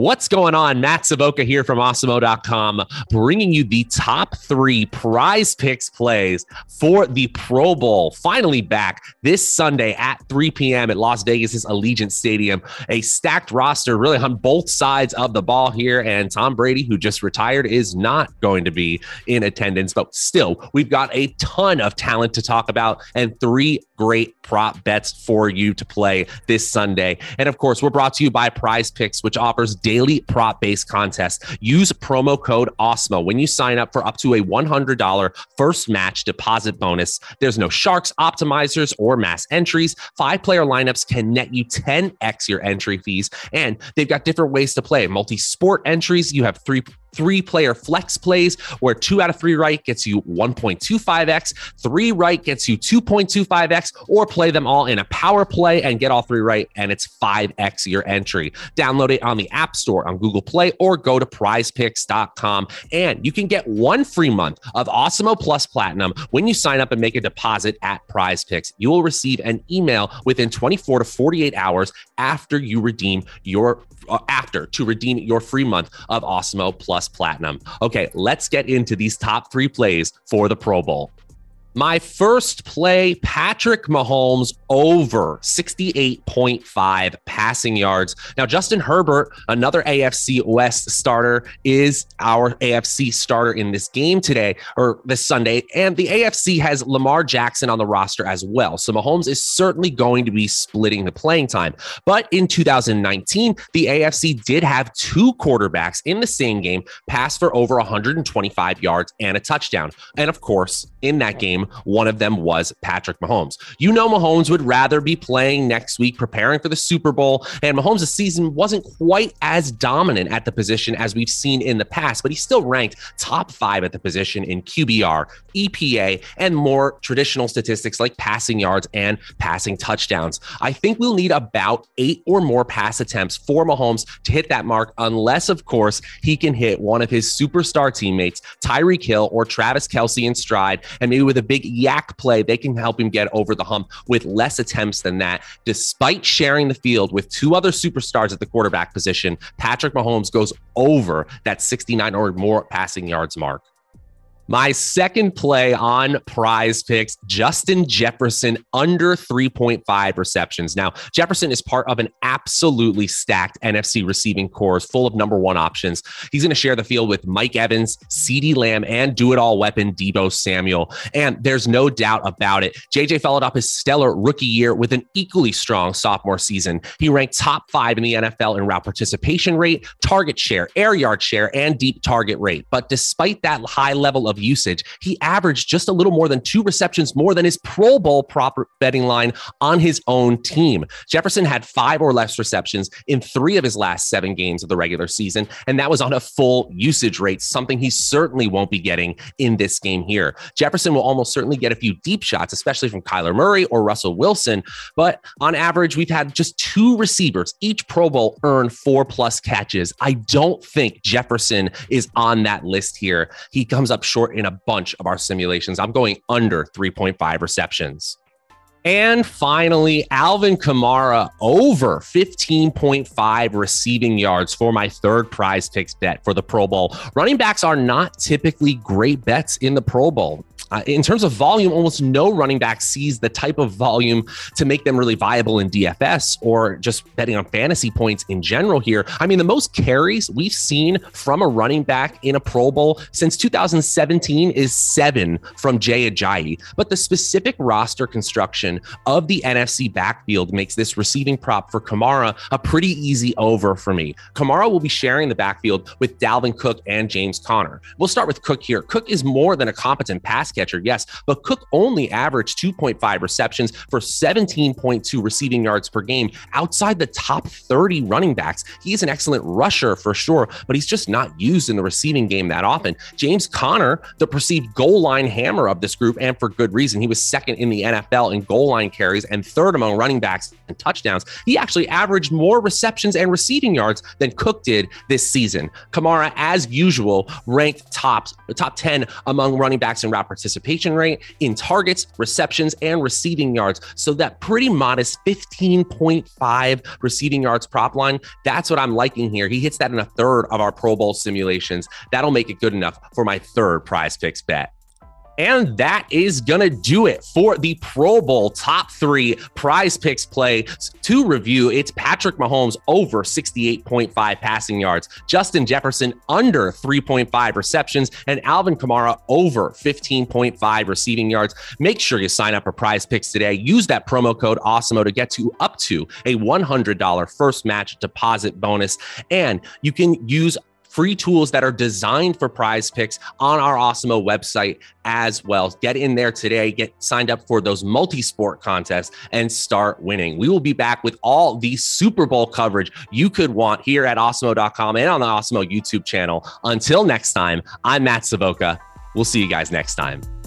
What's going on? Matt Savoca here from Awesemo.com, bringing you the top three Prize Picks plays for the Pro Bowl. Finally back this Sunday at 3 p.m. at Las Vegas Allegiant Stadium. A stacked roster really on both sides of the ball here. And Tom Brady, who just retired, is not going to be in attendance. But still, we've got a ton of talent to talk about and three great prop bets for you to play this Sunday. And of course, we're brought to you by Prize Picks, which offers daily prop-based contests. Use promo code AWESEMO when you sign up for up to a $100 first match deposit bonus. There's no sharks, optimizers, or mass entries. 5-player lineups can net you 10x your entry fees, and they've got different ways to play. Multi-sport entries, you have three-player flex plays where 2 out of 3 right gets you 1.25x, 3 right gets you 2.25x, or play them all in a power play and get all 3 right, and it's 5x your entry. Download it on the App Store, on Google Play, or go to prizepicks.com, and you can get 1 free month of Awesemo Plus Platinum when you sign up and make a deposit at Prize Picks. You will receive an email within 24 to 48 hours after to redeem your free month of Awesemo Plus Platinum. Okay, let's get into these top 3 plays for the Pro Bowl. My first play, Patrick Mahomes over 68.5 passing yards. Now, Justin Herbert, another AFC West starter, is our AFC starter in this game today or this Sunday. And the AFC has Lamar Jackson on the roster as well. So Mahomes is certainly going to be splitting the playing time. But in 2019, the AFC did have 2 quarterbacks in the same game pass for over 125 yards and a touchdown. And of course, in that game, one of them was Patrick Mahomes. You know Mahomes would rather be playing next week, preparing for the Super Bowl, and Mahomes' season wasn't quite as dominant at the position as we've seen in the past, but he still ranked top 5 at the position in QBR, EPA, and more traditional statistics like passing yards and passing touchdowns. I think we'll need about 8 or more pass attempts for Mahomes to hit that mark, unless, of course, he can hit one of his superstar teammates, Tyreek Hill or Travis Kelsey in stride, and maybe with a big yak play, they can help him get over the hump with less attempts than that. Despite sharing the field with 2 other superstars at the quarterback position, Patrick Mahomes goes over that 69 or more passing yards mark. My second play on Prize Picks, Justin Jefferson under 3.5 receptions. Now, Jefferson is part of an absolutely stacked NFC receiving corps full of number 1 options. He's going to share the field with Mike Evans, CeeDee Lamb, and do-it-all weapon Deebo Samuel. And there's no doubt about it. JJ followed up his stellar rookie year with an equally strong sophomore season. He ranked top 5 in the NFL in route participation rate, target share, air yard share, and deep target rate. But despite that high level of usage, he averaged just a little more than 2 receptions more than his Pro Bowl prop betting line on his own team. Jefferson had 5 or less receptions in 3 of his last 7 games of the regular season, and that was on a full usage rate, something he certainly won't be getting in this game here. Jefferson will almost certainly get a few deep shots, especially from Kyler Murray or Russell Wilson, but on average, we've had just 2 receivers each Pro Bowl earn 4+ catches. I don't think Jefferson is on that list here. He comes up short in a bunch of our simulations. I'm going under 3.5 receptions. And finally, Alvin Kamara over 15.5 receiving yards for my third Prize Picks bet for the Pro Bowl. Running backs are not typically great bets in the Pro Bowl. In terms of volume, almost no running back sees the type of volume to make them really viable in DFS or just betting on fantasy points in general here. I mean, the most carries we've seen from a running back in a Pro Bowl since 2017 is 7 from Jay Ajayi. But the specific roster construction of the NFC backfield makes this receiving prop for Kamara a pretty easy over for me. Kamara will be sharing the backfield with Dalvin Cook and James Conner. We'll start with Cook here. Cook is more than a competent pass catcher, yes, but Cook only averaged 2.5 receptions for 17.2 receiving yards per game outside the top 30 running backs. He is an excellent rusher for sure, but he's just not used in the receiving game that often. James Conner, the perceived goal line hammer of this group, and for good reason, he was 2nd in the NFL in goal line carries and 3rd among running backs in touchdowns. He actually averaged more receptions and receiving yards than Cook did this season. Kamara, as usual, ranked top 10 among running backs in route participation participation rate in targets, receptions, and receiving yards. So that pretty modest 15.5 receiving yards prop line, that's what I'm liking here. He hits that in a third of our Pro Bowl simulations. That'll make it good enough for my third Prize Picks bet. And that is going to do it for the Pro Bowl top three Prize Picks play. To review, it's Patrick Mahomes over 68.5 passing yards, Justin Jefferson under 3.5 receptions, and Alvin Kamara over 15.5 receiving yards. Make sure you sign up for Prize Picks today. Use that promo code Awesemo to get you up to a $100 first match deposit bonus. And you can use free tools that are designed for Prize Picks on our Awesemo website as well. Get in there today, get signed up for those multi-sport contests and start winning. We will be back with all the Super Bowl coverage you could want here at Awesemo.com and on the Awesemo YouTube channel. Until next time, I'm Matt Savoca. We'll see you guys next time.